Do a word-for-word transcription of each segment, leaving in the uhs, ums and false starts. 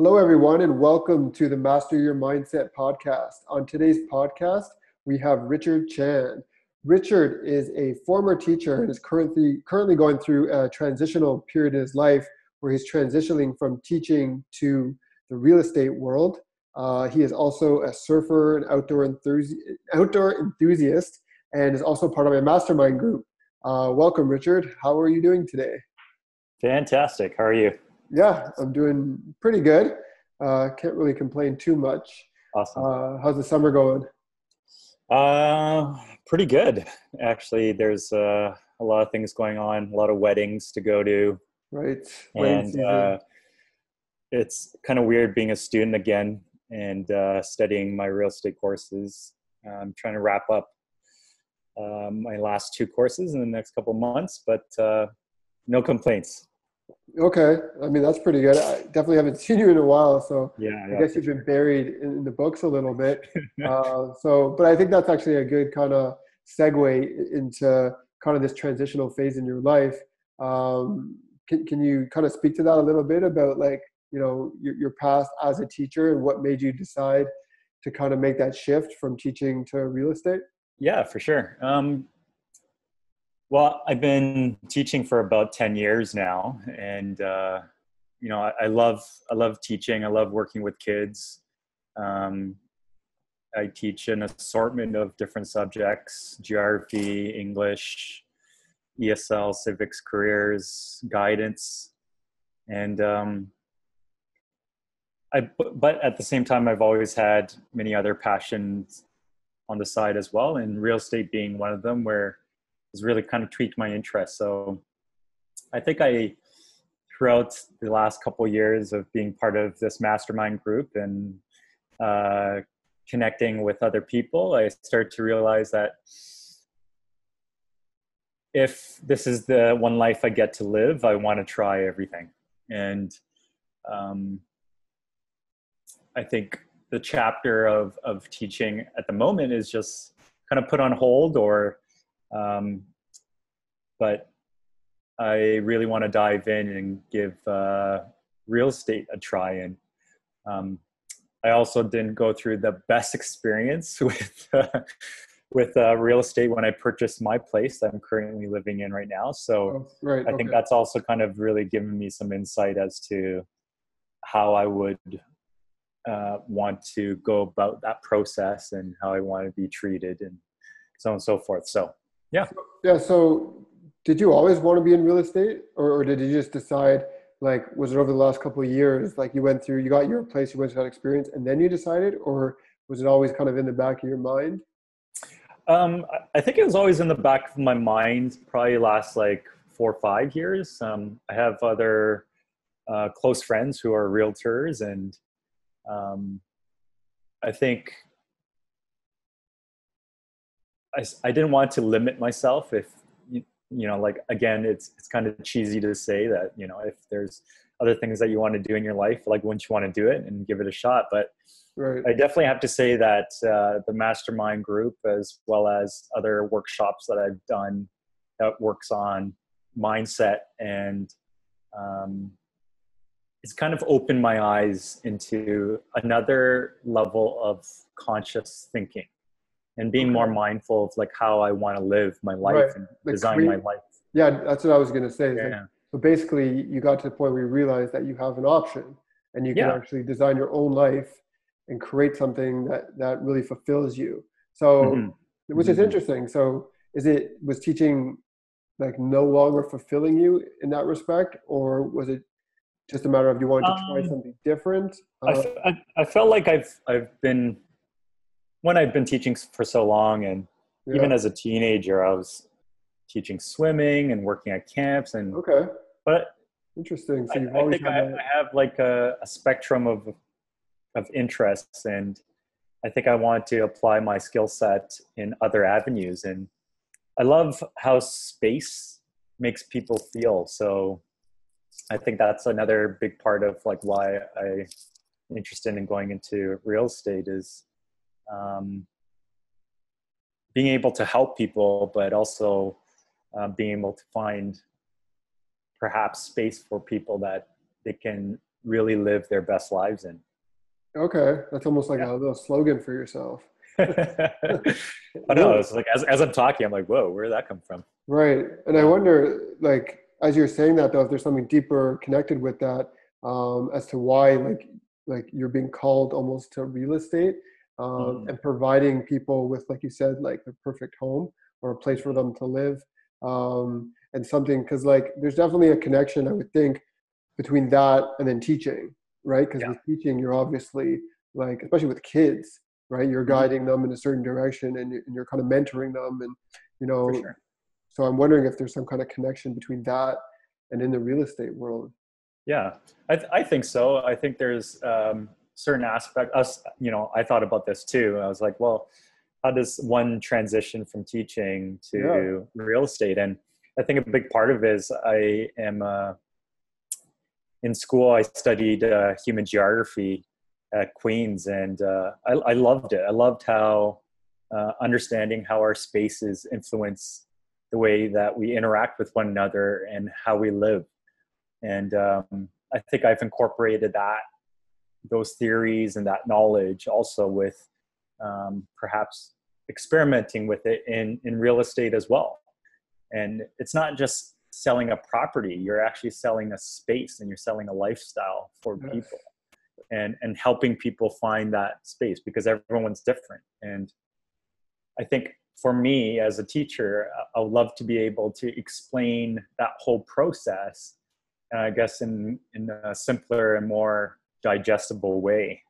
Hello, everyone, and welcome to the Master Your Mindset podcast. On today's podcast, we have Richard Chan. Richard is a former teacher and is currently currently going through a transitional period in his life where he's transitioning from teaching to the real estate world. Uh, he is also a surfer and outdoor, enthusi- outdoor enthusiast and is also part of my mastermind group. Uh, welcome, Richard. How are you doing today? Fantastic. How are you? Yeah, I'm doing pretty good. Uh, can't really complain too much. Awesome. Uh, how's the summer going? Uh, pretty good, actually. There's uh, a lot of things going on, a lot of weddings to go to. Right. And uh, it's kind of weird being a student again and uh, studying my real estate courses. I'm trying to wrap up uh, my last two courses in the next couple of months, but uh, no complaints. Okay. I mean, that's pretty good. I definitely haven't seen you in a while. So yeah, I guess you've been buried in the books a little bit. uh, so, but I think that's actually a good kind of segue into kind of this transitional phase in your life. Um, can, can you kind of speak to that a little bit about like, you know, your, your past as a teacher and what made you decide to kind of make that shift from teaching to real estate? Yeah, for sure. Um, Well, I've been teaching for about ten years now, and uh, you know, I, I love I love teaching. I love working with kids. Um, I teach an assortment of different subjects: geography, English, E S L, civics, careers, guidance, and um, I. But at the same time, I've always had many other passions on the side as well, and real estate being one of them, where has really kind of tweaked my interest. So I think I, throughout the last couple of years of being part of this mastermind group and uh, connecting with other people, I started to realize that if this is the one life I get to live, I want to try everything. And um, I think the chapter of, of teaching at the moment is just kind of put on hold, or Um, but I really want to dive in and give uh, real estate a try. And um, I also didn't go through the best experience with uh, with uh, real estate when I purchased my place that I'm currently living in right now. So oh, right, I okay. think that's also kind of really given me some insight as to how I would uh, want to go about that process and how I want to be treated and so on and so forth. So. Yeah. Yeah. So did you always want to be in real estate, or, or did you just decide, like, was it over the last couple of years, like you went through, you got your place, you went through that experience and then you decided, or was it always kind of in the back of your mind? Um, I think it was always in the back of my mind, probably last like four or five years. Um, I have other uh, close friends who are realtors, and um, I think I, I didn't want to limit myself. If, you, you know, like, again, it's it's kind of cheesy to say that, you know, if there's other things that you want to do in your life, like, wouldn't you want to do it and give it a shot? But right. I definitely have to say that uh, the mastermind group, as well as other workshops that I've done that works on mindset, and um, it's kind of opened my eyes into another level of conscious thinking. And being more mindful of like how I want to live my life, right. and like design we, my life. Yeah, that's what I was going to say. Yeah. Like, so basically, you got to the point where you realize that you have an option, and you yeah. can actually design your own life and create something that, that really fulfills you. So, mm-hmm. which is mm-hmm. interesting. So, is it was teaching like no longer fulfilling you in that respect, or was it just a matter of you wanted to um, try something different? Uh, I, I, I felt like I've I've been. When I've been teaching for so long, and yeah. even as a teenager, I was teaching swimming and working at camps. And okay, but interesting. So you've I, I think I, a... I have like a, a spectrum of of interests, and I think I want to apply my skill set in other avenues. And I love how space makes people feel. So I think that's another big part of like why I'm interested in going into real estate is. Um, being able to help people, but also uh, being able to find perhaps space for people that they can really live their best lives in. Okay. That's almost like yeah. a little slogan for yourself. I know. It's like, as, as I'm talking, I'm like, whoa, where did that come from? Right. And I wonder, like, as you're saying that though, if there's something deeper connected with that, um, as to why, like, like you're being called almost to real estate, um, mm. and providing people with, like you said, like the perfect home or a place for them to live. Um, and something, cause like, there's definitely a connection, I would think, between that and then teaching, right? Cause yeah. with teaching, you're obviously like, especially with kids, right? You're guiding them in a certain direction, and you're kind of mentoring them, and, you know, sure. so I'm wondering if there's some kind of connection between that and in the real estate world. Yeah, I, th- I think so. I think there's um, certain aspect us, you know, I thought about this too. I was like, well, how does one transition from teaching to yeah. real estate? And I think a big part of it is I am, uh, in school, I studied uh, human geography at Queens, and uh, I, I loved it. I loved how uh, understanding how our spaces influence the way that we interact with one another and how we live. And um, I think I've incorporated that, those theories and that knowledge also with um, perhaps experimenting with it in, in real estate as well. And it's not just selling a property, you're actually selling a space, and you're selling a lifestyle for people. And, and helping people find that space, because everyone's different. And I think for me as a teacher, I would love to be able to explain that whole process, uh, I guess, in, in a simpler and more digestible way.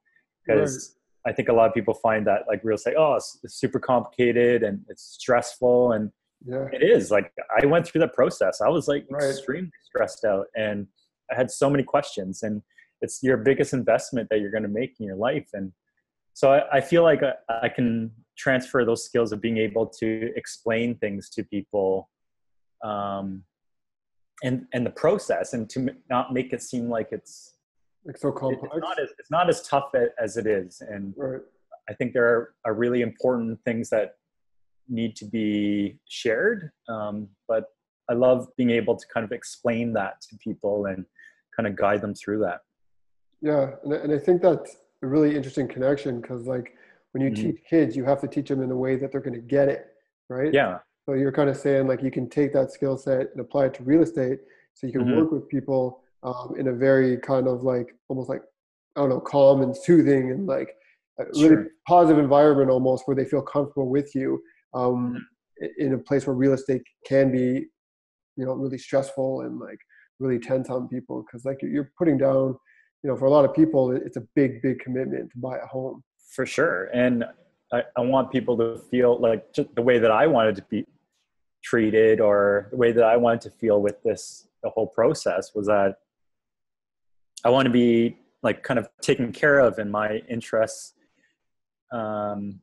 Because right. I think a lot of people find that, like, real estate, oh, it's, it's super complicated and it's stressful. And yeah. it is. Like, I went through that process. I was, like, right. extremely stressed out, and I had so many questions. And it's your biggest investment that you're going to make in your life. And so I, I feel like I, I can transfer those skills of being able to explain things to people, um, and, and the process, and to not make it seem like it's, it's so complex. It's not as, it's not as tough as it is. And right. I think there are, are really important things that need to be shared. Um, but I love being able to kind of explain that to people and kind of guide them through that. Yeah. And I think that's a really interesting connection, because like when you mm-hmm. teach kids, you have to teach them in a way that they're going to get it. Right. Yeah. So you're kind of saying, like, you can take that skill set and apply it to real estate, so you can mm-hmm. work with people um, in a very kind of like, almost like, I don't know, calm and soothing, and like a really sure. positive environment almost, where they feel comfortable with you, um, mm-hmm. in a place where real estate can be, you know, really stressful and like really tense on people. Cause like you're putting down, you know, for a lot of people, it's a big, big commitment to buy a home. For sure. And I, I want people to feel like just the way that I wanted to be treated, or the way that I wanted to feel with this, the whole process, was that I want to be like kind of taken care of, and my interests um,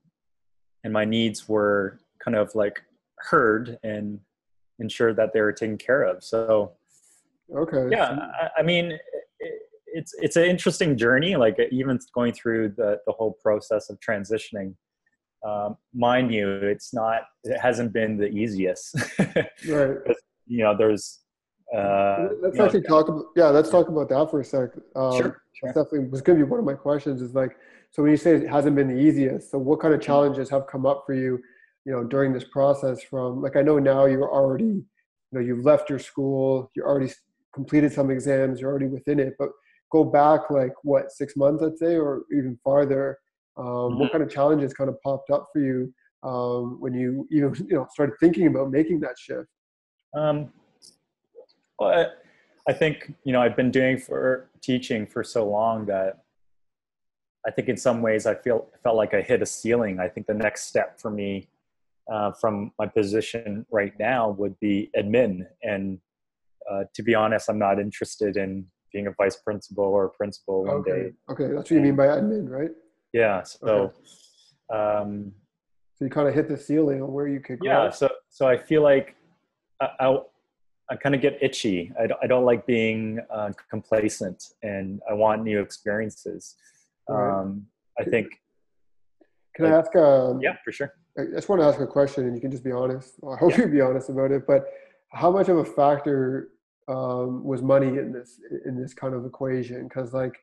and my needs were kind of like heard and ensured that they were taken care of. So, okay. Yeah. I, I mean, it, It's it's an interesting journey, like even going through the, the whole process of transitioning. Um, mind you, it's not, it hasn't been the easiest. Right. You know, there's... Uh, let's actually know, talk about, yeah, let's talk about that for a sec. Um, sure. sure. Definitely was going to be one of my questions, is like, so when you say it hasn't been the easiest, so what kind of challenges have come up for you, you know, during this process from, like, I know now you're already, you know, you've left your school, you already completed some exams, you're already within it, but go back like what, six months, let's say, or even farther. Um, mm-hmm. What kind of challenges kind of popped up for you um, when you even you know started thinking about making that shift? Um, well, I, I think you know I've been doing for teaching for so long that I think in some ways I feel felt like I hit a ceiling. I think the next step for me uh, from my position right now would be admin, and uh, to be honest, I'm not interested in being a vice principal or a principal one okay. day. Okay, that's what you mean by admin, right? Yeah, so... Okay. Um, so you kind of hit the ceiling on where you could go. Yeah, so so I feel like I, I, I kind of get itchy. I don't, I don't like being uh, complacent, and I want new experiences. Right. Um, I think... Can like, I ask... Um, yeah, for sure. I just want to ask a question, and you can just be honest. Well, I hope yeah. you be honest about it, but how much of a factor um, was money in this, in this kind of equation. Cause like,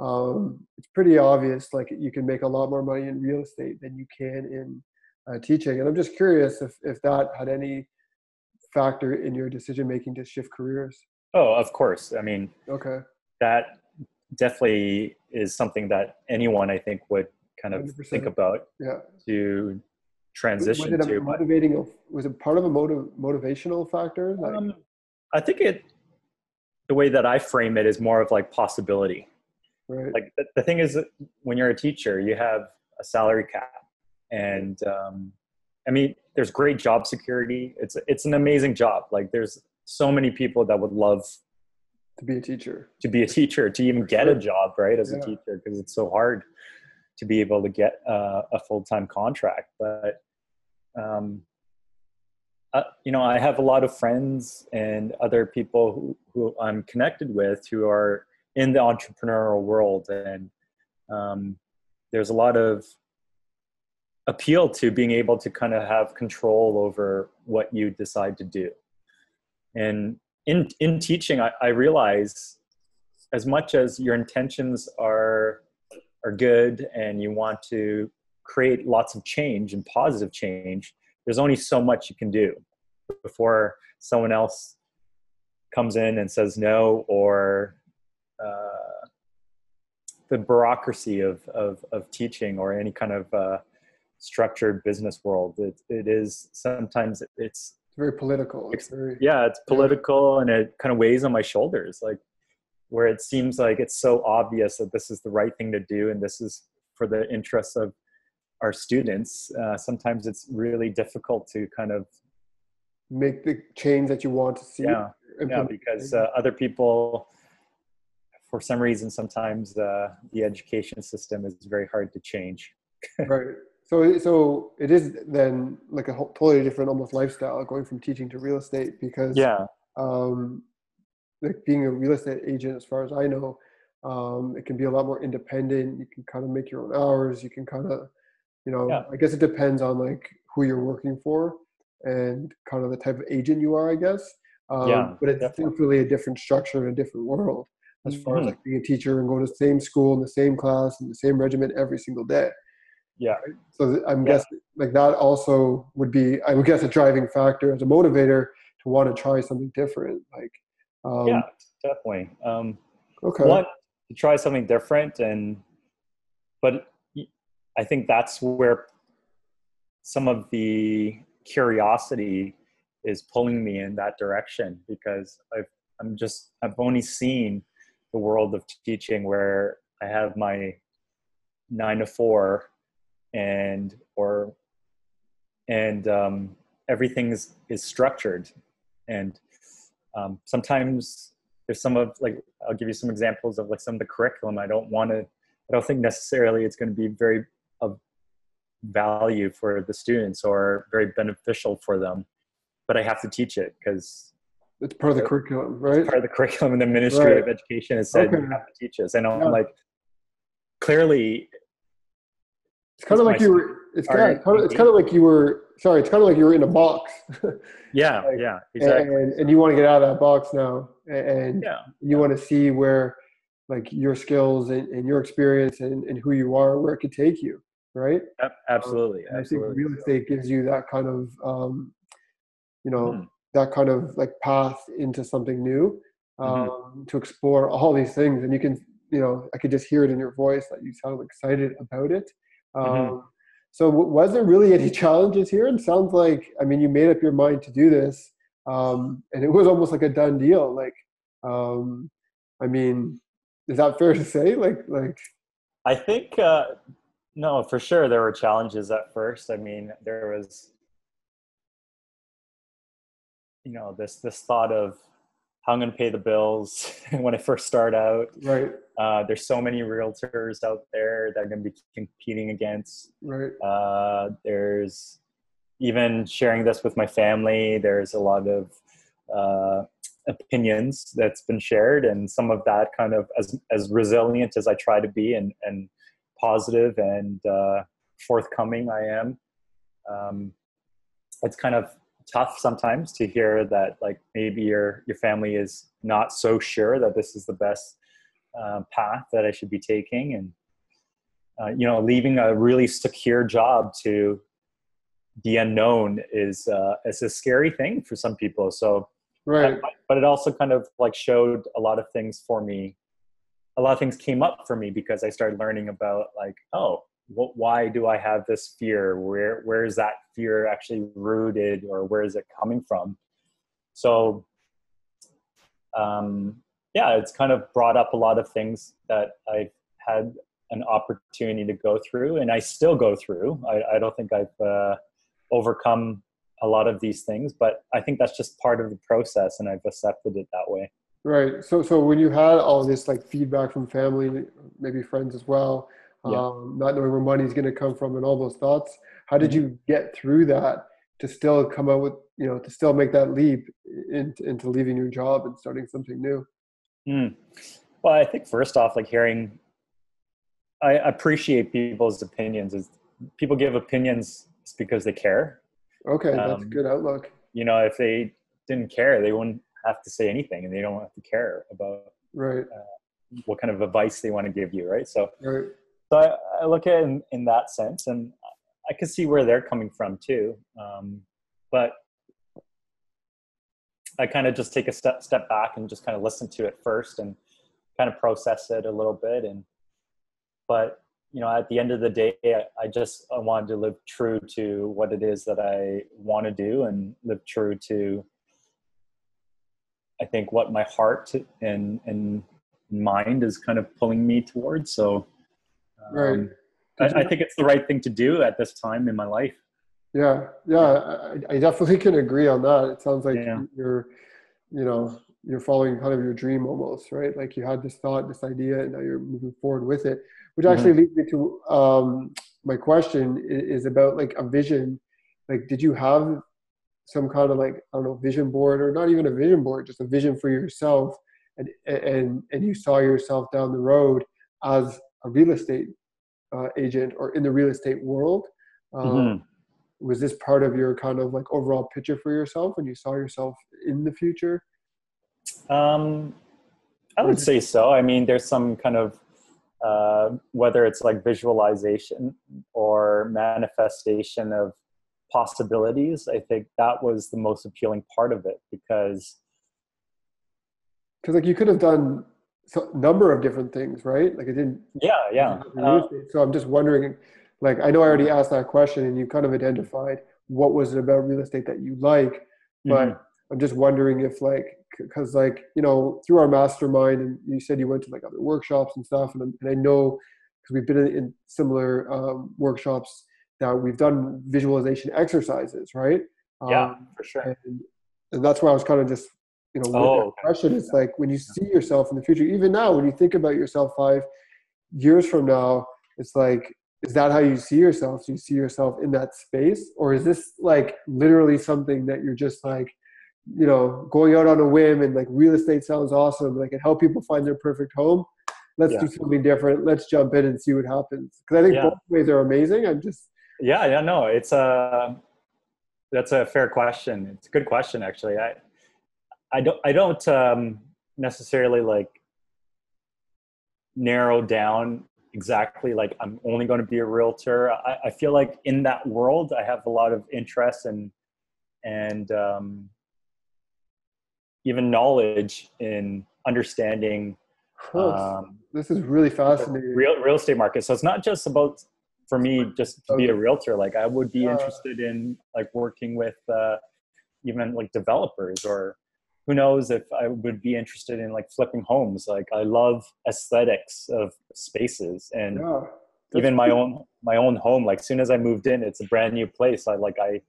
um, it's pretty obvious, like you can make a lot more money in real estate than you can in uh, teaching. And I'm just curious if, if that had any factor in your decision-making to shift careers. Oh, of course. I mean, okay. That definitely is something that anyone I think would kind of one hundred percent think about, yeah, to transition was it to. Motivating, was it part of a motiv- motivational factor? Like, um, I think it, the way that I frame it is more of like possibility. Right. Like the, the thing is, when you're a teacher, you have a salary cap, and um, I mean, there's great job security. It's it's an amazing job. Like there's so many people that would love to be a teacher, to be a teacher, to even get a job, right, as yeah. a teacher, because it's so hard to be able to get uh, a full-time contract. But, um, uh, you know, I have a lot of friends and other people who, who I'm connected with who are in the entrepreneurial world. And um, there's a lot of appeal to being able to kind of have control over what you decide to do. And In, in teaching, I, I realize as much as your intentions are, are good and you want to create lots of change and positive change, there's only so much you can do before someone else comes in and says no, or uh, the bureaucracy of, of, of teaching or any kind of uh, structured business world. It, it is sometimes it's, very political. It's very, yeah, it's political, yeah. And it kind of weighs on my shoulders, like where it seems like it's so obvious that this is the right thing to do and this is for the interests of our students. Uh, sometimes it's really difficult to kind of make the change that you want to see. Yeah, yeah, because uh, other people, for some reason, sometimes uh, the education system is very hard to change. Right. So, so it is then like a whole, totally different almost lifestyle going from teaching to real estate, because yeah, um, like being a real estate agent, as far as I know, um, it can be a lot more independent. You can kind of make your own hours. You can kind of, you know, yeah. I guess it depends on like who you're working for and kind of the type of agent you are, I guess. Um, yeah, but it's definitely. definitely a different structure and a different world as far mm-hmm. as like being a teacher and going to the same school and the same class and the same regiment every single day. Yeah. So I'm yeah. guessing like that also would be, I would guess, a driving factor as a motivator to want to try something different. Like, um, yeah, definitely. Um, okay. Want to try something different, and but I think that's where some of the curiosity is pulling me in that direction, because I've I'm just I've only seen the world of teaching where I have my nine to four. and or and um everything is, is structured, and um sometimes there's some of like I'll give you some examples of like some of the curriculum I don't want to I don't think necessarily it's going to be very of value for the students or very beneficial for them, but I have to teach it because it's part of the curriculum, right? It's part of the curriculum, and the Ministry right. of Education has said okay. you have to teach this, and I'm yeah. like clearly It's kind of like you were. It's kind of, it's kind of like you were. Sorry, it's kind of like you were in a box. yeah, like, yeah, exactly. And, and you want to get out of that box now, and yeah, you yeah. want to see where, like, your skills and, and your experience and, and who you are, where it could take you, right? Absolutely. Um, absolutely. I think real estate gives you that kind of, um, you know, mm. that kind of like path into something new, um, mm-hmm. to explore all these things, and you can, you know, I could just hear it in your voice that you sound excited about it. Um, mm-hmm. So w- was there really any challenges here? It sounds like, I mean, you made up your mind to do this, um, and it was almost like a done deal. Like, um, I mean, is that fair to say? Like, like, I think, uh, no, for sure. There were challenges at first. I mean, there was, you know, this, this thought of how I'm going to pay the bills when I first start out. Right. Uh, there's so many realtors out there that are going to be competing against. Right. Uh, there's even sharing this with my family. There's a lot of uh, opinions that's been shared, and some of that kind of as as resilient as I try to be, and and positive and uh, forthcoming I am. Um, it's kind of tough sometimes to hear that, like, maybe your your family is not so sure that this is the best uh, path that I should be taking, and uh, you know, leaving a really secure job to the unknown is uh, is a scary thing for some people. So, right, but it also kind of like showed a lot of things for me. A lot of things came up for me because I started learning about, like, oh, what, why do I have this fear? Where, where is that fear actually rooted, or where is it coming from? So, um, yeah, it's kind of brought up a lot of things that I've had an opportunity to go through, and I still go through. I, I don't think I've uh, overcome a lot of these things, but I think that's just part of the process, and I've accepted it that way. Right. So, so when you had all this like feedback from family, maybe friends as well, um, yeah. not knowing where money's going to come from and all those thoughts, how did you get through that to still come out with, you know, to still make that leap in, into leaving your job and starting something new? Mm. Well, I think first off, like hearing, I appreciate people's opinions. Is people give opinions because they care. Okay. Um, that's a good outlook. You know, if they didn't care, they wouldn't have to say anything, and they don't have to care about right uh, what kind of advice they want to give you, right? So, right. so I, I look at it in, in that sense, and I can see where they're coming from too. Um, but I kind of just take a step step back and just kind of listen to it first, and kind of process it a little bit. And but you know, at the end of the day, I, I just I wanted to live true to what it is that I want to do, and live true to, I think, what my heart and, and mind is kind of pulling me towards. So um, right. I, I think it's the right thing to do at this time in my life. Yeah. Yeah. I, I definitely can agree on that. It sounds like yeah. you're, you know, you're following kind of your dream almost, right? Like you had this thought, this idea, and now you're moving forward with it, which actually mm-hmm. leads me to um, my question is about like a vision. Like, did you have some kind of like, I don't know, vision board, or not even a vision board, just a vision for yourself, and and and you saw yourself down the road as a real estate uh, agent or in the real estate world? Um, mm-hmm. Was this part of your kind of like overall picture for yourself, and you saw yourself in the future? Um, I would say so. I mean, there's some kind of, uh, whether it's like visualization or manifestation of possibilities, I think that was the most appealing part of it, because because like you could have done a number of different things, right? Like it didn't yeah yeah uh, so I'm just wondering, like, I know I already asked that question and you kind of identified what was it about real estate that you like, but mm-hmm. I'm just wondering if, like, because like, you know, through our mastermind, and you said you went to like other workshops and stuff, and, and I know because we've been in, in similar um, workshops that we've done visualization exercises, right? Yeah, um, for sure. And, and that's why I was kind of just, you know, oh, okay. question is yeah. like when you yeah. see yourself in the future, even now, when you think about yourself five years from now, it's like, is that how you see yourself? Do you see yourself in that space? Or is this like literally something that you're just like, you know, going out on a whim, and like real estate sounds awesome, like it helps people find their perfect home. Let's yeah. do something different. Let's jump in and see what happens. Because I think yeah. both ways are amazing. I'm just, Yeah, yeah, no, it's a, that's a fair question. It's a good question, actually. I, I don't, I don't um, necessarily like narrow down exactly like I'm only going to be a realtor. I, I feel like in that world, I have a lot of interest and and um, even knowledge in understanding. Um, this is really fascinating. Real real estate market. So it's not just about, for me, just to be a realtor, like I would be yeah. interested in like working with uh, even like developers, or who knows if I would be interested in like flipping homes. Like I love aesthetics of spaces, and yeah. even my cool. own my own home. Like as soon as I moved in, it's a brand new place. I like I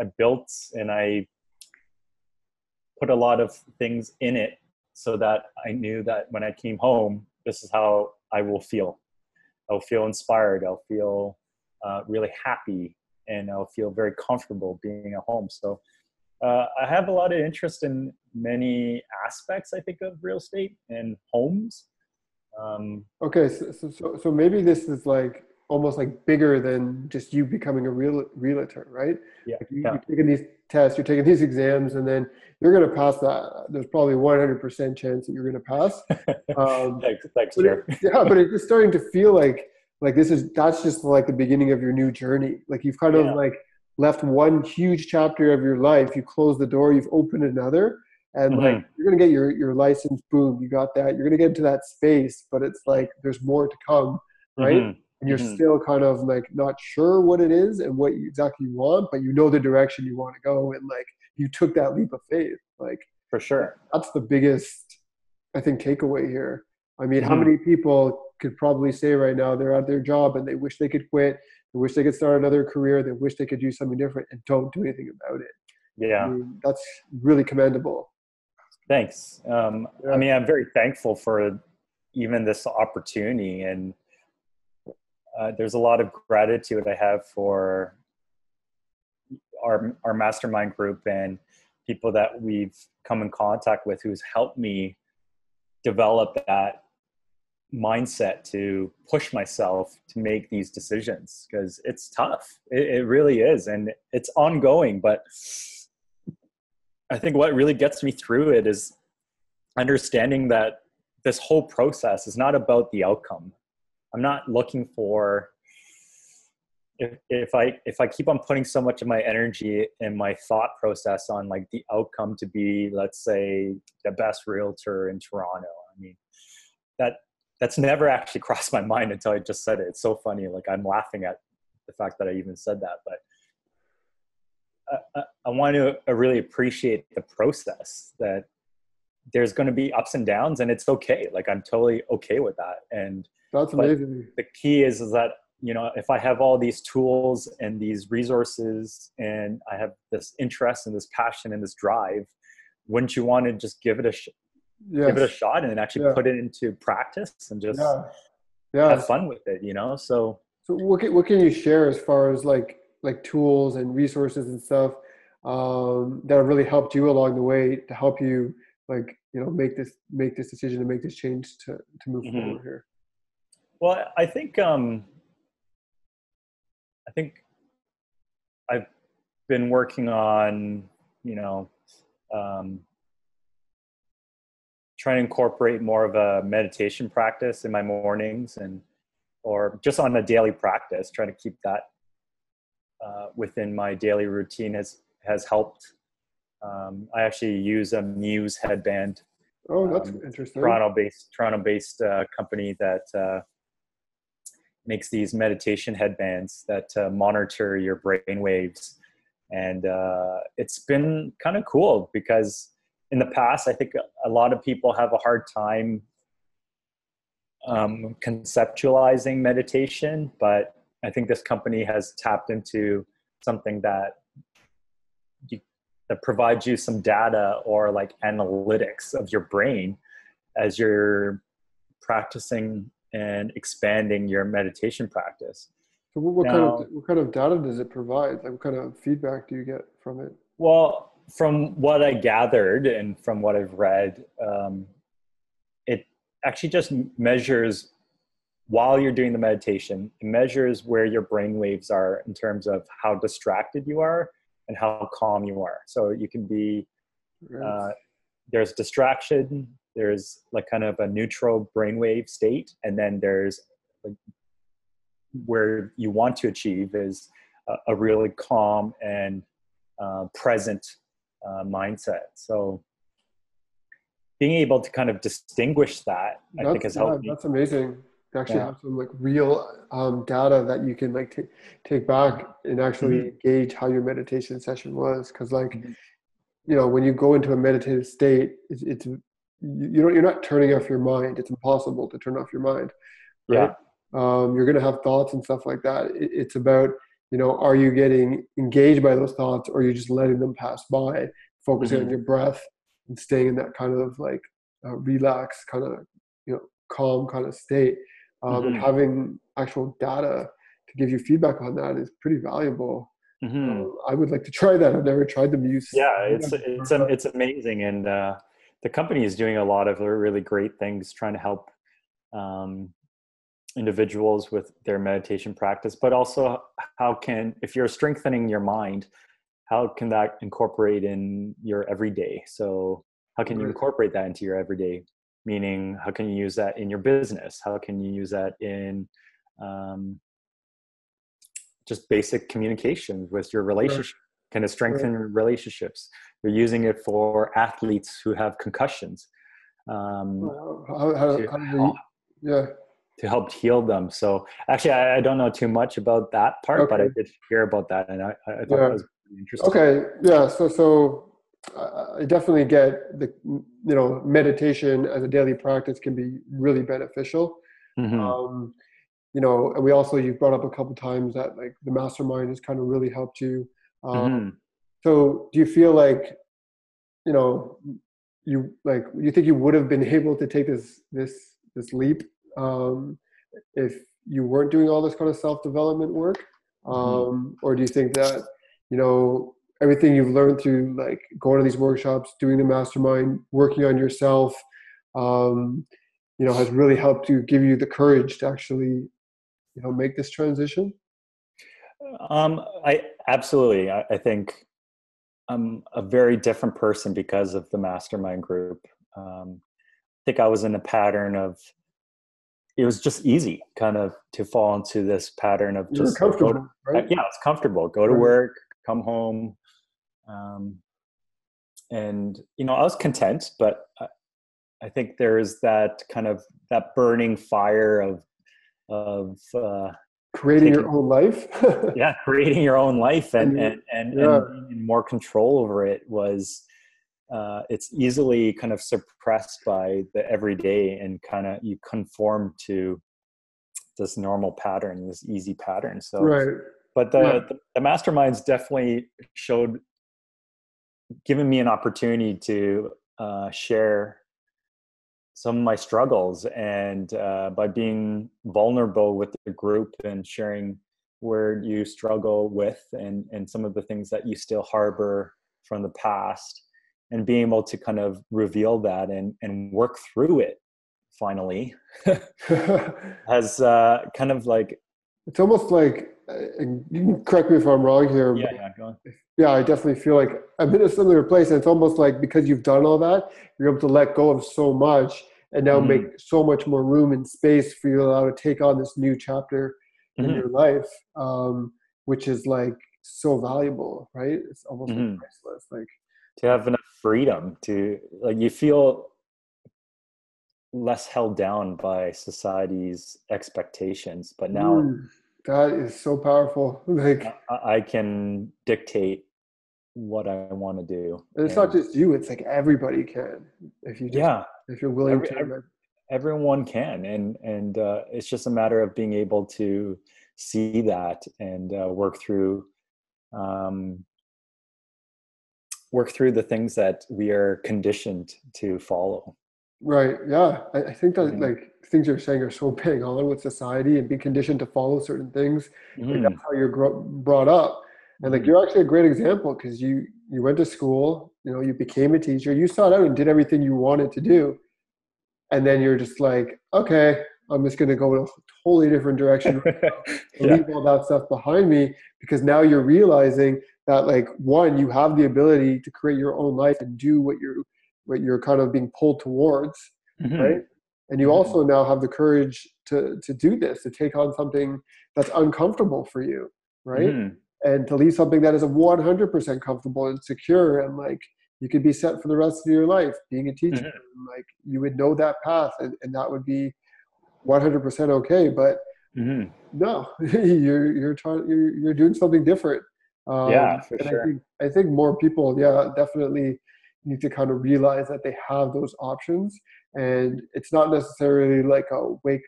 I built and I put a lot of things in it so that I knew that when I came home, this is how I will feel. I'll feel inspired. I'll feel uh, really happy, and I'll feel very comfortable being at home. So uh, I have a lot of interest in many aspects, I think, of real estate and homes. Um, okay. So, so, so maybe this is like almost like bigger than just you becoming a real realtor, right? Yeah. Like you, yeah. You're taking these tests, you're taking these exams, and then you're going to pass that. There's probably one hundred percent chance that you're going to pass. Um, thanks, thanks, but it, yeah, but it's starting to feel like like this is that's just like the beginning of your new journey. Like you've kind of yeah. like left one huge chapter of your life. You close the door, you've opened another. And mm-hmm. like you're going to get your, your license, boom, you got that. You're going to get into that space, but it's like there's more to come, right? Mm-hmm. And you're mm-hmm. still kind of like not sure what it is and what you, exactly you want, but you know the direction you want to go. And like you took that leap of faith. Like for sure. That's the biggest, I think, takeaway here. I mean, mm-hmm. how many people could probably say right now they're at their job and they wish they could quit, they wish they could start another career, they wish they could do something different and don't do anything about it. Yeah. I mean, that's really commendable. Thanks. Um, I mean, I'm very thankful for even this opportunity, and uh, there's a lot of gratitude I have for our our mastermind group and people that we've come in contact with who's helped me develop that mindset to push myself to make these decisions, because it's tough. It, it really is, and it's ongoing, but I think what really gets me through it is understanding that this whole process is not about the outcome. I'm not looking for, if, if I if I keep on putting so much of my energy and my thought process on like the outcome to be, let's say, the best realtor in Toronto. I mean, that that's never actually crossed my mind until I just said it. It's so funny. Like I'm laughing at the fact that I even said that, but I, I want to really appreciate the process, that there's going to be ups and downs, and it's okay. Like I'm totally okay with that. And that's amazing. The key is, is that, you know, if I have all these tools and these resources and I have this interest and this passion and this drive, wouldn't you want to just give it a, sh- yes. give it a shot and actually yeah. put it into practice and just yeah. Yeah. have fun with it, you know? So, so what can, what can you share as far as like, like tools and resources and stuff um, that have really helped you along the way to help you, like, you know, make this, make this decision and make this change to, to move mm-hmm. forward here? Well, I think, um, I think I've been working on, you know, um, trying to incorporate more of a meditation practice in my mornings, and, or just on a daily practice, trying to keep that Uh, within my daily routine has, has helped. Um, I actually use a Muse headband. Oh, that's um, interesting. Toronto-based, Toronto-based uh, company that uh, makes these meditation headbands that uh, monitor your brain waves. And uh, it's been kind of cool, because in the past, I think a lot of people have a hard time um, conceptualizing meditation, but I think this company has tapped into something that you, that provides you some data or like analytics of your brain as you're practicing and expanding your meditation practice. So what, what now, kind of what kind of data does it provide? Like what kind of feedback do you get from it? Well, from what I gathered and from what I've read, um, it actually just measures. While you're doing the meditation, it measures where your brain waves are in terms of how distracted you are and how calm you are. So you can be, uh, there's distraction, there's like kind of a neutral brainwave state, and then there's like where you want to achieve is a, a really calm and uh, present uh, mindset. So being able to kind of distinguish that, that's, I think has helped yeah, me. That's amazing. Actually yeah. have some like real um, data that you can like t- take back and actually mm-hmm. gauge how your meditation session was. Cause like, mm-hmm. you know, when you go into a meditative state, it's, it's you don't, you're not turning off your mind. It's impossible to turn off your mind. Right? Yeah. Um, you're going to have thoughts and stuff like that. It, it's about, you know, are you getting engaged by those thoughts, or are you just letting them pass by, focusing mm-hmm. on your breath and staying in that kind of like uh, relaxed kind of, you know, calm kind of state? Um, mm-hmm. And having actual data to give you feedback on that is pretty valuable. Mm-hmm. Um, I would like to try that. I've never tried the Muse. Yeah, it's it's a, it's amazing, and uh, the company is doing a lot of really great things, trying to help um, individuals with their meditation practice, but also how can, if you're strengthening your mind, how can that incorporate in your everyday? So how can you incorporate that into your everyday? Meaning, how can you use that in your business? How can you use that in um, just basic communication with your relationship? Can it strengthen your relationships? You're using it for athletes who have concussions. Um, how, how, to, how do we, yeah. to help heal them. So actually, I, I don't know too much about that part, okay. but I did hear about that, and I, I thought yeah. that was interesting. Okay, yeah. So, so I definitely get the you know meditation as a daily practice can be really beneficial. Mm-hmm. Um, you know, and we also you've brought up a couple times that like the mastermind has kind of really helped you. Um, mm-hmm. So, do you feel like you know you like you think you would have been able to take this this this leap? Um, if you weren't doing all this kind of self-development work, um, mm-hmm. or do you think that, you know, everything you've learned through like going to these workshops, doing the mastermind, working on yourself, um, you know, has really helped you, give you the courage to actually, you know, make this transition? Um, I absolutely, I, I think I'm a very different person because of the mastermind group. Um, I think I was in a pattern of, it was just easy kind of to fall into this pattern of just comfortable, to, right? Yeah, it's comfortable. Go to work, come home. Um, and, you know, I was content, but I, I think there is that kind of that burning fire of, of, uh, creating taking, your own life. yeah. Creating your own life and, and, and, yeah. and being more control over it was, Uh, it's easily kind of suppressed by the everyday, and kind of you conform to this normal pattern, this easy pattern. So, right. but the, yeah. the, the masterminds definitely showed, given me an opportunity to uh, share some of my struggles, and uh, by being vulnerable with the group and sharing where you struggle with and, and some of the things that you still harbor from the past. And being able to kind of reveal that and, and work through it finally has uh, kind of like... It's almost like, you can correct me if I'm wrong here. Yeah, yeah, go on. Yeah, I definitely feel like I'm in a similar place. And it's almost like because you've done all that, you're able to let go of so much and now mm-hmm. make so much more room and space for you to allow to take on this new chapter mm-hmm. in your life, um, which is like so valuable, right? It's almost mm-hmm. like priceless. Like, to have enough freedom to, like, you feel less held down by society's expectations. But now mm, that is so powerful. Like I, I can dictate what I want to do. And it's and, not just you; it's like everybody can if you just, yeah if you're willing every, to. Every, everyone can, and and uh, it's just a matter of being able to see that and uh, work through. Um, work through the things that we are conditioned to follow. Right, yeah. I, I think that mm-hmm. like things you're saying are so big on with society and being conditioned to follow certain things. Mm-hmm. Like that's how you're gro- brought up. And like, you're actually a great example because you, you went to school, you know, you became a teacher, you sought out and did everything you wanted to do. And then you're just like, okay, I'm just going to go in a totally different direction. Right yeah. Leave all that stuff behind me because now you're realizing that like one, you have the ability to create your own life and do what you're, what you're kind of being pulled towards, mm-hmm. right? And you mm-hmm. also now have the courage to to do this, to take on something that's uncomfortable for you, right? Mm-hmm. And to leave something that is one hundred percent comfortable and secure, and like you could be set for the rest of your life being a teacher. Mm-hmm. Like you would know that path, and, and that would be one hundred percent okay. But mm-hmm. no, you're you're, trying, you're you're doing something different. Um, yeah, for and sure. I think, I think more people, yeah, definitely need to kind of realize that they have those options, and it's not necessarily like a wake,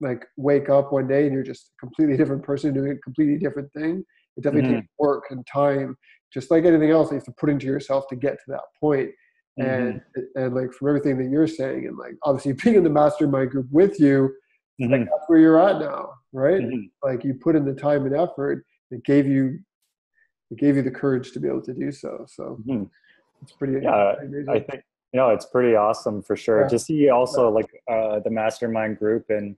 like wake up one day and you're just a completely different person doing a completely different thing. It definitely mm-hmm. takes work and time, just like anything else. You have to put into yourself to get to that point. Mm-hmm. And and like from everything that you're saying, and like obviously being in the mastermind group with you, mm-hmm. like that's where you're at now, right? Mm-hmm. Like you put in the time and effort that gave you. It gave you the courage to be able to do so. So mm-hmm. it's pretty, yeah, amazing. I think, you know, it's pretty awesome for sure. Yeah. To see also yeah. like uh, the mastermind group and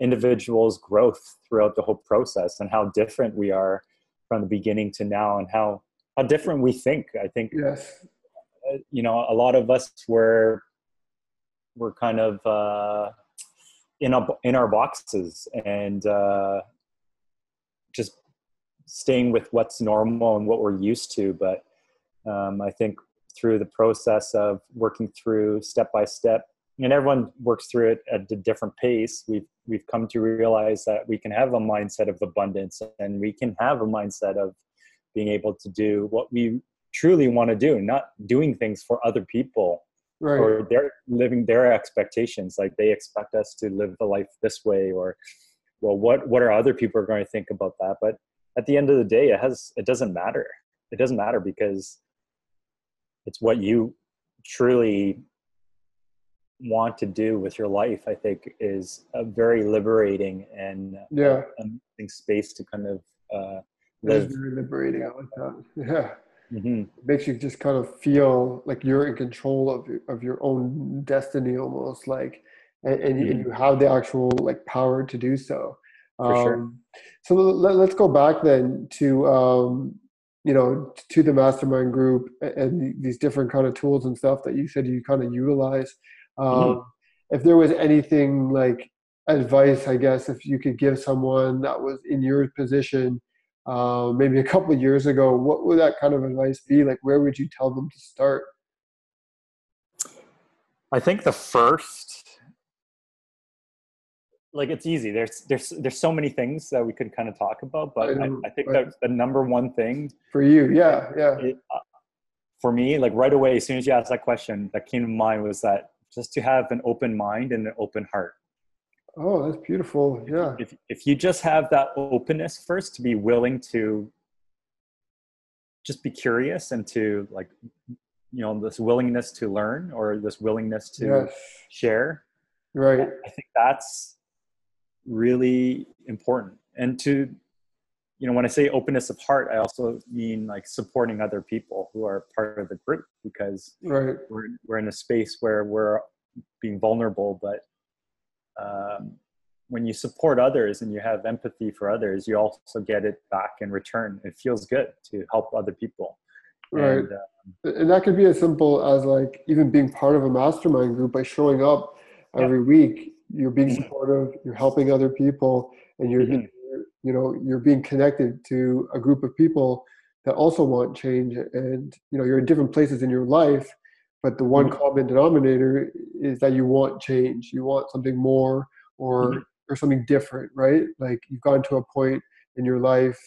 individuals' growth throughout the whole process, and how different we are from the beginning to now, and how, how different we think. I think, yes. you know, a lot of us were, were kind of uh, in, a, in our boxes and uh, just staying with what's normal and what we're used to. But um, I think through the process of working through step by step, and everyone works through it at a different pace, we've, we've come to realize that we can have a mindset of abundance, and we can have a mindset of being able to do what we truly want to do, not doing things for other people, right, or they're living their expectations. Like, they expect us to live the life this way, or, well, what, what are other people going to think about that? But at the end of the day, it has, it doesn't matter. It doesn't matter, because it's what you truly want to do with your life, I think, is a very liberating and yeah. amazing space to kind of uh, live. It's very liberating. I like that. Yeah. Mm-hmm. It makes you just kind of feel like you're in control of your, of your own destiny, almost like, and, and, mm-hmm. and you have the actual like power to do so. For um, sure. So let, let's go back then to, um, you know, to the mastermind group and these different kind of tools and stuff that you said you kind of utilize. Um, mm-hmm. If there was anything like advice, I guess, if you could give someone that was in your position, uh, maybe a couple of years ago, what would that kind of advice be? Like, where would you tell them to start? I think the first, like, it's easy. There's, there's, there's so many things that we could kind of talk about, but I, know, I, I think right. that's the number one thing for you. Yeah. Yeah. It, uh, for me, like right away, as soon as you asked that question, that came to mind was that just to have an open mind and an open heart. Oh, that's beautiful. Yeah. If, if you just have that openness first, to be willing to just be curious, and to, like, you know, this willingness to learn, or this willingness to yes. share. Right. I think that's really important. And to, you know, when I say openness of heart, I also mean like supporting other people who are part of the group, because right. we're, we're in a space where we're being vulnerable, but Um, when you support others and you have empathy for others, you also get it back in return. It feels good to help other people. Right. And, um, and that could be as simple as like even being part of a mastermind group by showing up yeah. every week. You're being supportive, you're helping other people, and you're, mm-hmm. you're, you know, you're being connected to a group of people that also want change. And, you know, you're in different places in your life, but the one mm-hmm. common denominator is that you want change. You want something more, or, mm-hmm. or something different, right? Like, you've gotten to a point in your life,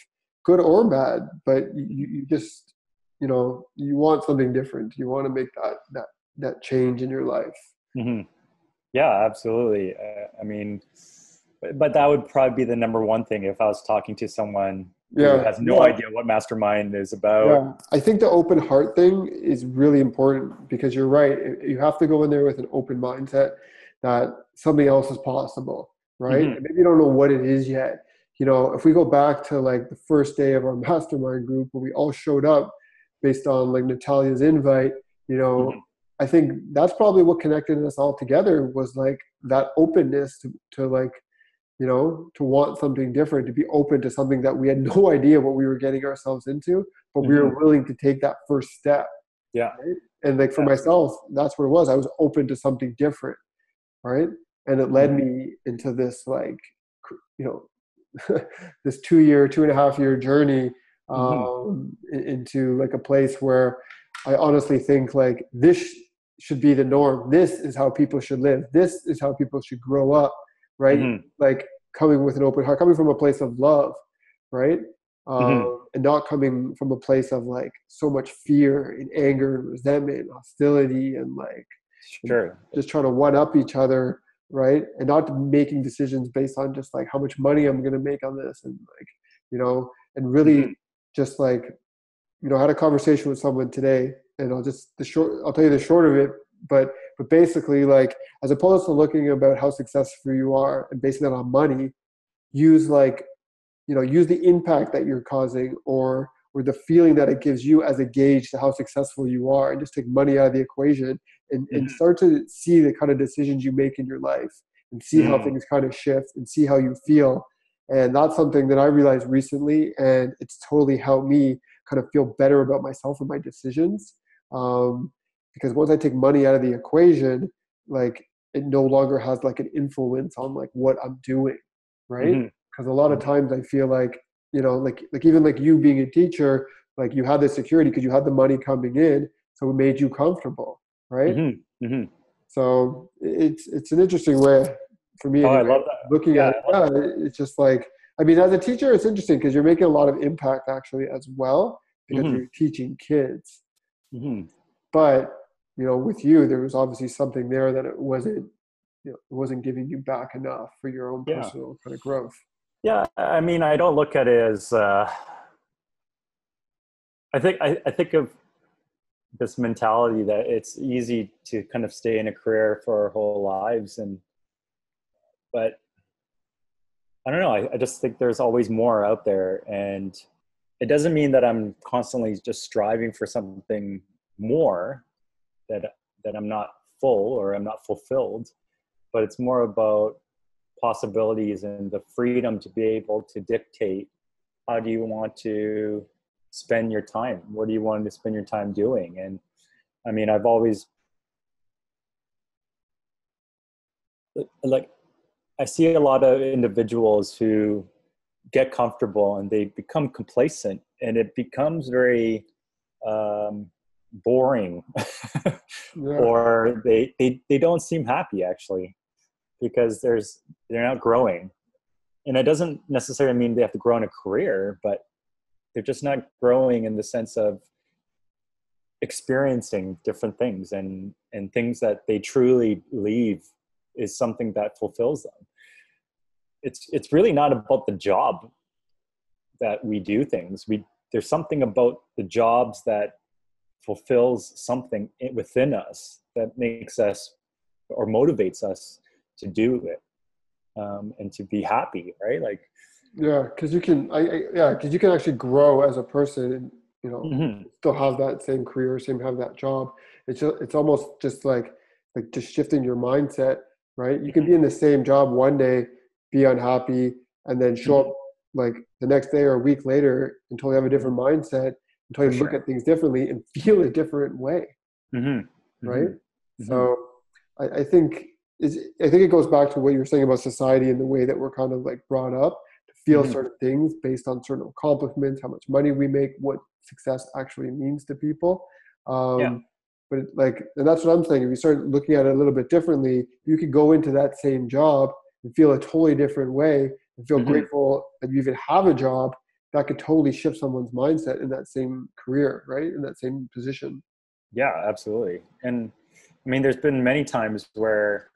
good or bad, but you, you just, you know, you want something different. You want to make that, that, that change in your life. Mm-hmm. Yeah, absolutely. Uh, I mean, but that would probably be the number one thing if I was talking to someone yeah. who has no yeah. idea what mastermind is about. Yeah. I think the open heart thing is really important, because you're right. You have to go in there with an open mindset that something else is possible, right? Mm-hmm. Maybe you don't know what it is yet. You know, if we go back to like the first day of our mastermind group where we all showed up based on like Natalia's invite, you know, mm-hmm. I think that's probably what connected us all together, was like that openness to, to like, you know, to want something different, to be open to something that we had no idea what we were getting ourselves into, but mm-hmm. we were willing to take that first step. Yeah. Right? And like for yeah. myself, that's what it was. I was open to something different. Right. And it led mm-hmm. me into this, like, you know, this two year, two and a half year journey um, mm-hmm. into like a place where I honestly think like this should be the norm. This is how people should live. This is how people should grow up. Right. Mm-hmm. Like, coming with an open heart, coming from a place of love, right? Um, mm-hmm. And not coming from a place of like so much fear and anger and resentment and hostility and like sure. just trying to one-up each other, right? And not making decisions based on just like how much money I'm going to make on this, and like, you know, and really mm-hmm. just like, you know, I had a conversation with someone today, and I'll just, the short, I'll tell you the short of it, but But basically, like, as opposed to looking about how successful you are and basing that on money, use like, you know, use the impact that you're causing, or or the feeling that it gives you as a gauge to how successful you are, and just take money out of the equation, and, and start to see the kind of decisions you make in your life and see yeah. how things kind of shift and see how you feel. And that's something that I realized recently, and it's totally helped me kind of feel better about myself and my decisions. Um, because once I take money out of the equation, like it no longer has like an influence on like what I'm doing, right? Because mm-hmm. a lot of times I feel like, you know, like like even like you being a teacher, like you had the security because you had the money coming in, so it made you comfortable, right? Mm-hmm. Mm-hmm. So it's it's an interesting way for me. Oh, anyway, I love that. Looking yeah, at I it, that. It's just like, I mean, as a teacher, it's interesting because you're making a lot of impact actually as well because mm-hmm. you're teaching kids. Mm-hmm. But you know, with you, there was obviously something there that it wasn't, you know, it wasn't giving you back enough for your own yeah. personal kind of growth. Yeah, I mean, I don't look at it as. Uh, I think I, I think of this mentality that it's easy to kind of stay in a career for our whole lives, and but I don't know. I, I just think there's always more out there, and it doesn't mean that I'm constantly just striving for something more. That, that I'm not full or I'm not fulfilled, but it's more about possibilities and the freedom to be able to dictate how do you want to spend your time? What do you want to spend your time doing? And I mean, I've always, like, I see a lot of individuals who get comfortable and they become complacent and it becomes very, um, boring yeah. or they, they they don't seem happy actually because there's they're not growing, and it doesn't necessarily mean they have to grow in a career, but they're just not growing in the sense of experiencing different things and and things that they truly believe is something that fulfills them. It's it's really not about the job that we do things. We there's something about the jobs that fulfills something within us that makes us or motivates us to do it um, and to be happy, right? Like, yeah, because you can, I, I yeah, because you can actually grow as a person, and, you know, mm-hmm. still have that same career, same have that job. It's just, it's almost just like like just shifting your mindset, right? You can be in the same job one day, be unhappy, and then show mm-hmm. up like the next day or a week later until you have a different mindset. Until you sure. look at things differently and feel a different way, mm-hmm. right? Mm-hmm. So I, I think is I think it goes back to what you were saying about society and the way that we're kind of like brought up to feel mm-hmm. certain things based on certain accomplishments, how much money we make, what success actually means to people. Um, yeah. But it, like, and that's what I'm saying. If you start looking at it a little bit differently, you could go into that same job and feel a totally different way and feel mm-hmm. grateful that you even have a job. That could totally shift someone's mindset in that same career, right? In that same position. Yeah, absolutely. And I mean, there's been many times where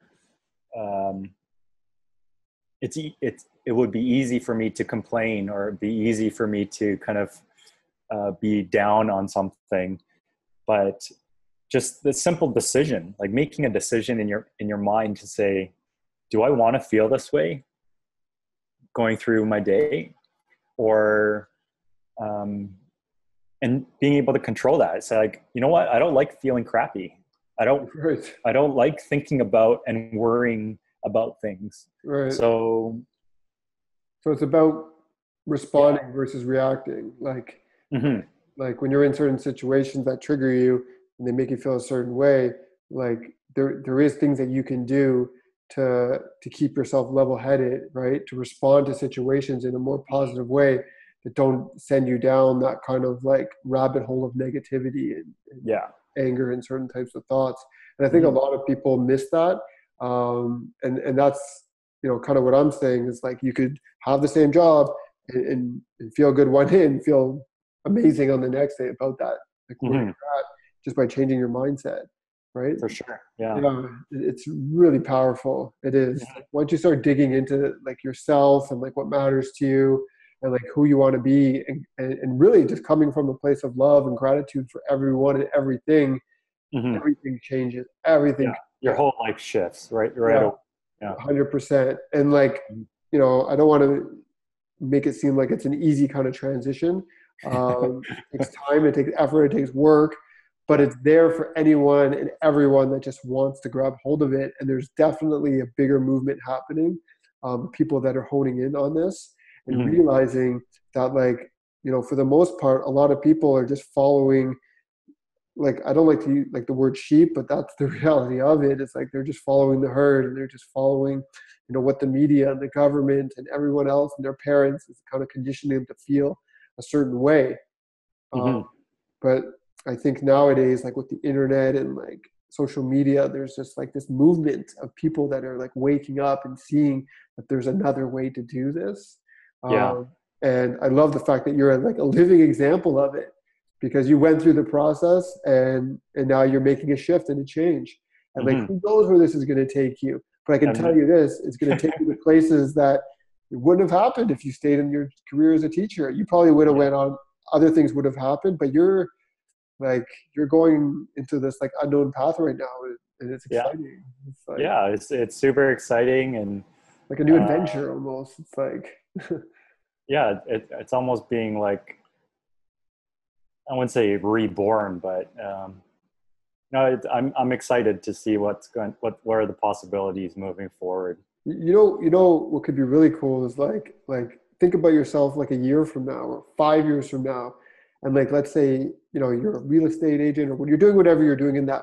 um, it's, it's, it would be easy for me to complain or it'd be easy for me to kind of uh, be down on something, but just the simple decision, like making a decision in your, in your mind to say, do I want to feel this way going through my day? Or, um, and being able to control that. It's like, you know what? I don't like feeling crappy. I don't, right. I don't like thinking about and worrying about things. Right. So, so it's about responding yeah. versus reacting. Like, mm-hmm. like when you're in certain situations that trigger you and they make you feel a certain way, like there, there is things that you can do to to keep yourself level-headed, right? To respond to situations in a more positive way that don't send you down that kind of like rabbit hole of negativity and, and yeah. anger and certain types of thoughts. And I think mm-hmm. a lot of people miss that. Um, and, and that's, you know, kind of what I'm saying is like you could have the same job and, and, and feel good one day and feel amazing on the next day about that. Like where mm-hmm. you're at, just by changing your mindset. Right? For sure. Yeah. You know, it's really powerful. It is. Yeah. Once you start digging into like yourself and like what matters to you and like who you want to be and, and really just coming from a place of love and gratitude for everyone and everything, mm-hmm. everything changes. Everything. Yeah. Your whole life shifts, right? Right. Yeah. one hundred percent. And like, you know, I don't want to make it seem like it's an easy kind of transition. Um, it takes time. It takes effort. It takes work. but it's there for anyone and everyone that just wants to grab hold of it. And there's definitely a bigger movement happening, um, people that are honing in on this and mm-hmm. realizing that, like, you know, for the most part, a lot of people are just following, like, I don't like to use like the word sheep, but that's the reality of it. It's like, they're just following the herd, and they're just following, you know, what the media and the government and everyone else and their parents is kind of conditioning them to feel a certain way. Mm-hmm. Um, but I think nowadays, like with the internet and like social media, there's just like this movement of people that are like waking up and seeing that there's another way to do this. Yeah. Um, and I love the fact that you're like a living example of it, because you went through the process and, and now you're making a shift and a change. And mm-hmm. like, who knows where this is going to take you? But I can I mean, tell you this, it's going to take you to places that it wouldn't have happened if you stayed in your career as a teacher. You probably would have went on, other things would have happened, but you're like, you're going into this like unknown path right now, and it's exciting. Yeah. It's like, yeah, it's, it's super exciting. And like a new uh, adventure almost. It's like, yeah, it, it's almost being like, I wouldn't say reborn, but um, no, it, I'm I'm excited to see what's going, what what are the possibilities moving forward. You know, you know what could be really cool is like like think about yourself like a year from now or five years from now, and like let's say you know you're a real estate agent or when you're doing whatever you're doing in that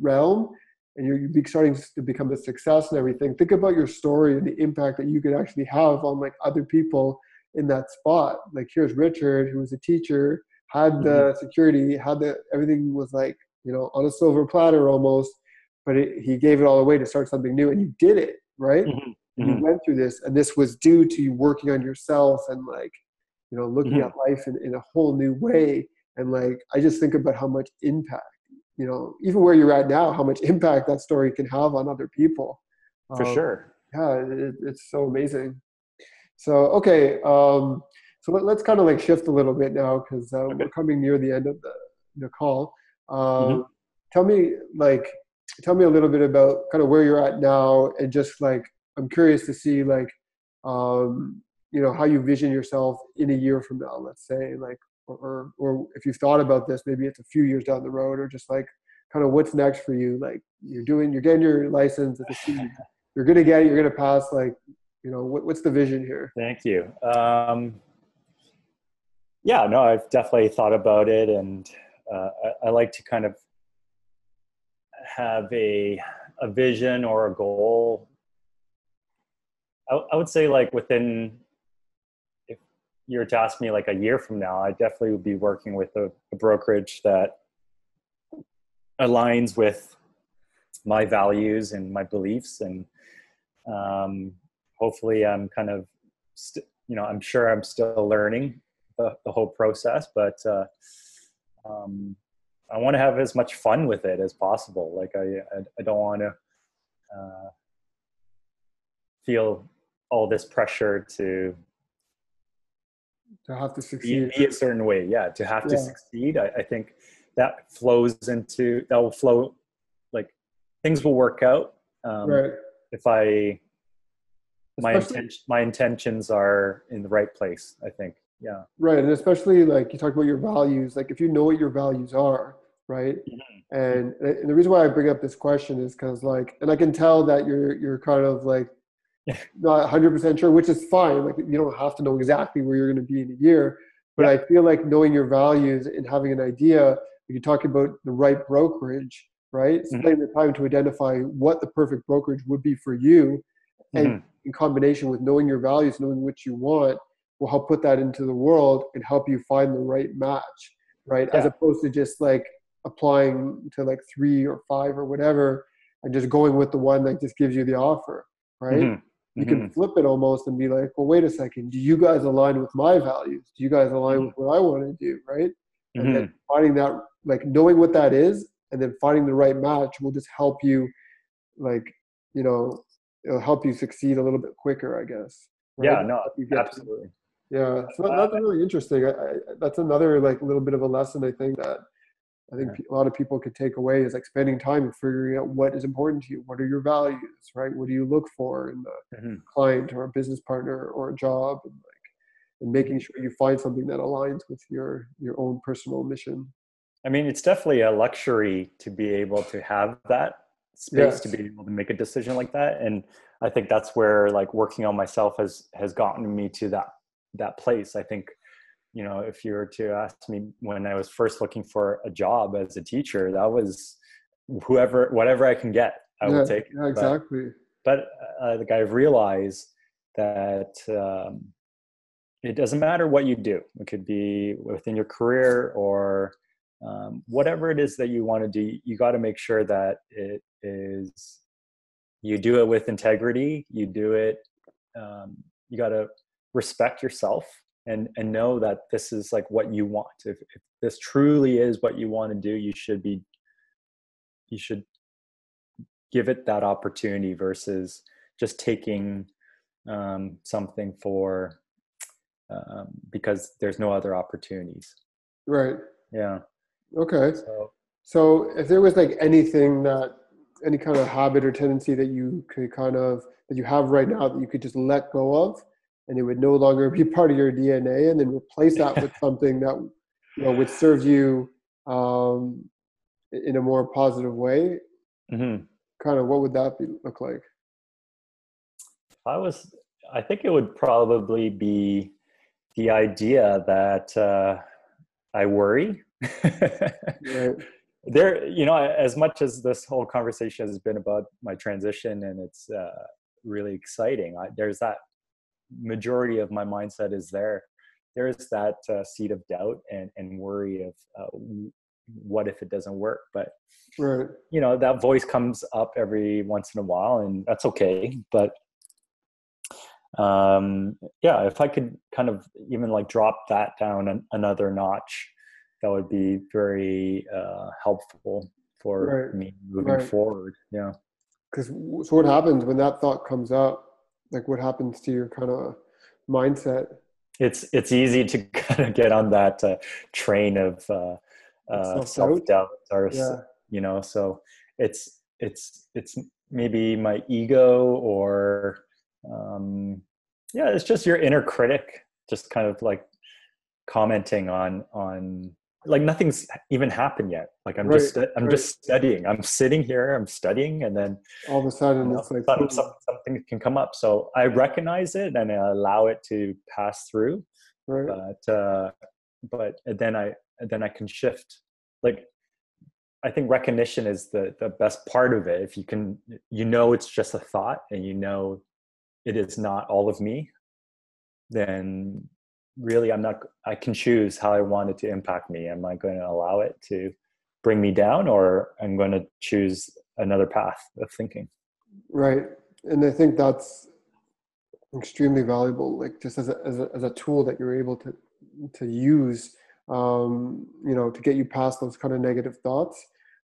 realm, and you're, you're starting to become a success and everything. Think about your story and the impact that you could actually have on like other people in that spot. Like here's Richard, who was a teacher. Had the security, had the, everything was like, you know, on a silver platter almost, but it, he gave it all away to start something new, and you did it, right? Mm-hmm. And you went through this, and this was due to you working on yourself and like, you know, looking mm-hmm. at life in, in a whole new way. And like, I just think about how much impact, you know, even where you're at now, how much impact that story can have on other people. For um, sure. Yeah, it, it's so amazing. So, okay. Um, So let's kind of like shift a little bit now, because uh, okay. we're coming near the end of the, the call. Um, mm-hmm. Tell me like, tell me a little bit about kind of where you're at now, and just like, I'm curious to see like, um, you know, how you vision yourself in a year from now, let's say, like, or, or, or if you've thought about this, maybe it's a few years down the road, or just like kind of what's next for you. Like you're doing, you're getting your license, you're going to get it, you're going to pass, like, you know, what, what's the vision here? Thank you. Um, Yeah, no, I've definitely thought about it, and uh, I, I like to kind of have a a vision or a goal. I, I would say like within, if you were to ask me like a year from now, I definitely would be working with a, a brokerage that aligns with my values and my beliefs, and um, hopefully I'm kind of, st- you know, I'm sure I'm still learning The, the whole process, but uh, um, I want to have as much fun with it as possible. Like I, I, I don't want to uh, feel all this pressure to to have to succeed be, be a certain way. Yeah, to have yeah. to succeed. I, I think that flows into that will flow. Like things will work out um, right. if I my intention my intentions are in the right place, I think. Yeah. Right. And especially like you talk about your values, like if you know what your values are, right? Mm-hmm. And, and the reason why I bring up this question is because like, and I can tell that you're, you're kind of like not one hundred percent sure, which is fine. Like you don't have to know exactly where you're going to be in a year, but yeah. I feel like knowing your values and having an idea, you talk about the right brokerage, right? Mm-hmm. Spending the time to identify what the perfect brokerage would be for you. And mm-hmm. in combination with knowing your values, knowing what you want, will help put that into the world and help you find the right match, right? Yeah. As opposed to just like applying to like three or five or whatever and just going with the one that just gives you the offer, right? Mm-hmm. You mm-hmm. can flip it almost and be like, well, wait a second, do you guys align with my values? Do you guys align mm-hmm. with what I want to do, right? And mm-hmm. then finding that, like knowing what that is and then finding the right match will just help you like, you know, it'll help you succeed a little bit quicker, I guess. Right? Yeah, no, absolutely. Yeah, so that's really interesting. I, I, that's another like little bit of a lesson I think that I think yeah. a lot of people could take away is like spending time and figuring out what is important to you. What are your values, right? What do you look for in the mm-hmm. client or a business partner or a job, and like and making sure you find something that aligns with your your own personal mission. I mean, it's definitely a luxury to be able to have that space, yes. to be able to make a decision like that. And I think that's where like working on myself has, has gotten me to that, that place. I think, you know, if you were to ask me when I was first looking for a job as a teacher, that was whoever, whatever I can get, I yeah, would take. Yeah, exactly. But, but uh, like I've realized that, um, it doesn't matter what you do. It could be within your career or um, whatever it is that you want to do. You got to make sure that it is, you do it with integrity. You do it, um, you got to respect yourself and, and know that this is like what you want. If, if this truly is what you want to do, you should be, you should give it that opportunity versus just taking um, something for, Um, because there's no other opportunities. Right. Yeah. Okay. So, so if there was like anything that, any kind of habit or tendency that you could kind of, that you have right now that you could just let go of and it would no longer be part of your D N A, and then replace that with something that, you know, would serve you um, in a more positive way, mm-hmm. kind of what would that be, look like? I was, I think it would probably be the idea that uh, I worry. Right. There, you know, as much as this whole conversation has been about my transition and it's uh, really exciting, I, there's that majority of my mindset is there. There is that uh, seed of doubt and, and worry of uh, what if it doesn't work? But, right. you know, that voice comes up every once in a while, and that's okay. But um yeah if I could kind of even like drop that down an, another notch, that would be very uh helpful for right. me moving right. forward. Yeah because so what happens when that thought comes up? Like what happens to your kind of mindset? It's it's easy to kind of get on that uh, train of uh, uh self-doubt or yeah. you know so it's it's it's maybe my ego or um yeah it's just your inner critic just kind of like commenting on on like nothing's even happened yet, like i'm right, just i'm right. just studying i'm sitting here i'm studying and then all of a sudden you know, it's like something, something can come up. So I recognize it and I allow it to pass through, right. but uh but then i then i can shift. Like I think recognition is the the best part of it. If you can, you know, it's just a thought and you know it is not all of me, then really I'm not, I can choose how I want it to impact me. Am I going to allow it to bring me down, or I'm going to choose another path of thinking? Right. And I think that's extremely valuable, like just as a, as a, as a tool that you're able to, to use, um, you know, to get you past those kind of negative thoughts.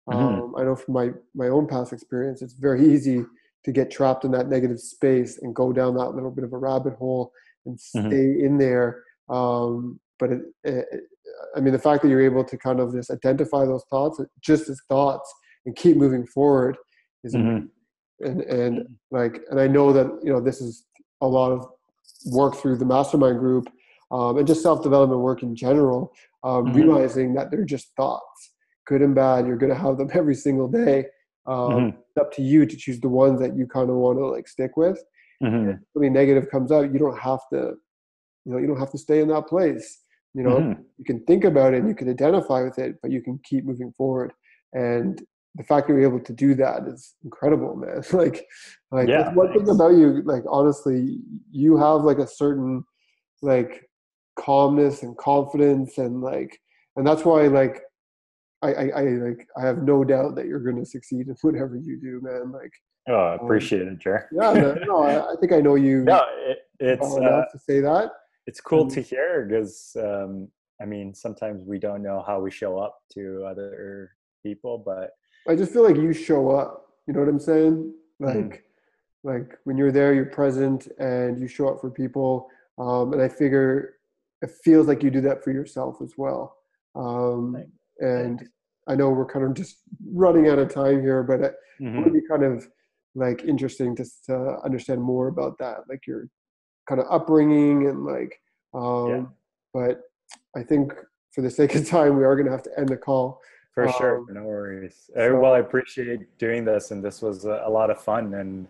Mm-hmm. Um, I know from my, my own past experience, it's very easy to get trapped in that negative space and go down that little bit of a rabbit hole and stay mm-hmm. in there. Um, but it, it, I mean, the fact that you're able to kind of just identify those thoughts just as thoughts and keep moving forward is, mm-hmm. and, and like, and I know that, you know, this is a lot of work through the mastermind group um, and just self-development work in general, um, mm-hmm. realizing that they're just thoughts, good and bad. You're going to have them every single day. Um, mm-hmm. It's up to you to choose the ones that you kind of want to like stick with. Mm-hmm. If something negative comes out, you don't have to, you know, you don't have to stay in that place. You know, mm-hmm. you can think about it, and you can identify with it, but you can keep moving forward. And the fact that you're able to do that is incredible, man. like, like yeah, one thanks. thing about you, like honestly, you have like a certain like calmness and confidence, and like, and that's why like. I, I, I like I have no doubt that you're going to succeed in whatever you do, man. Like, oh, I appreciate um, it, Jer. yeah, man, no, I, I think I know you. No, it, it's well enough uh, to say that. It's cool um, to hear because um, I mean, sometimes we don't know how we show up to other people, but I just feel like you show up. You know what I'm saying? Like, mm-hmm. like when you're there, you're present, and you show up for people. Um, and I figure it feels like you do that for yourself as well. Um, Thanks. And I know we're kind of just running out of time here, but it mm-hmm. would be kind of like interesting just to understand more about that, like your kind of upbringing and like, um, yeah. but I think for the sake of time, we are going to have to end the call. For um, sure. No worries. So, well, I appreciate doing this, and this was a lot of fun, and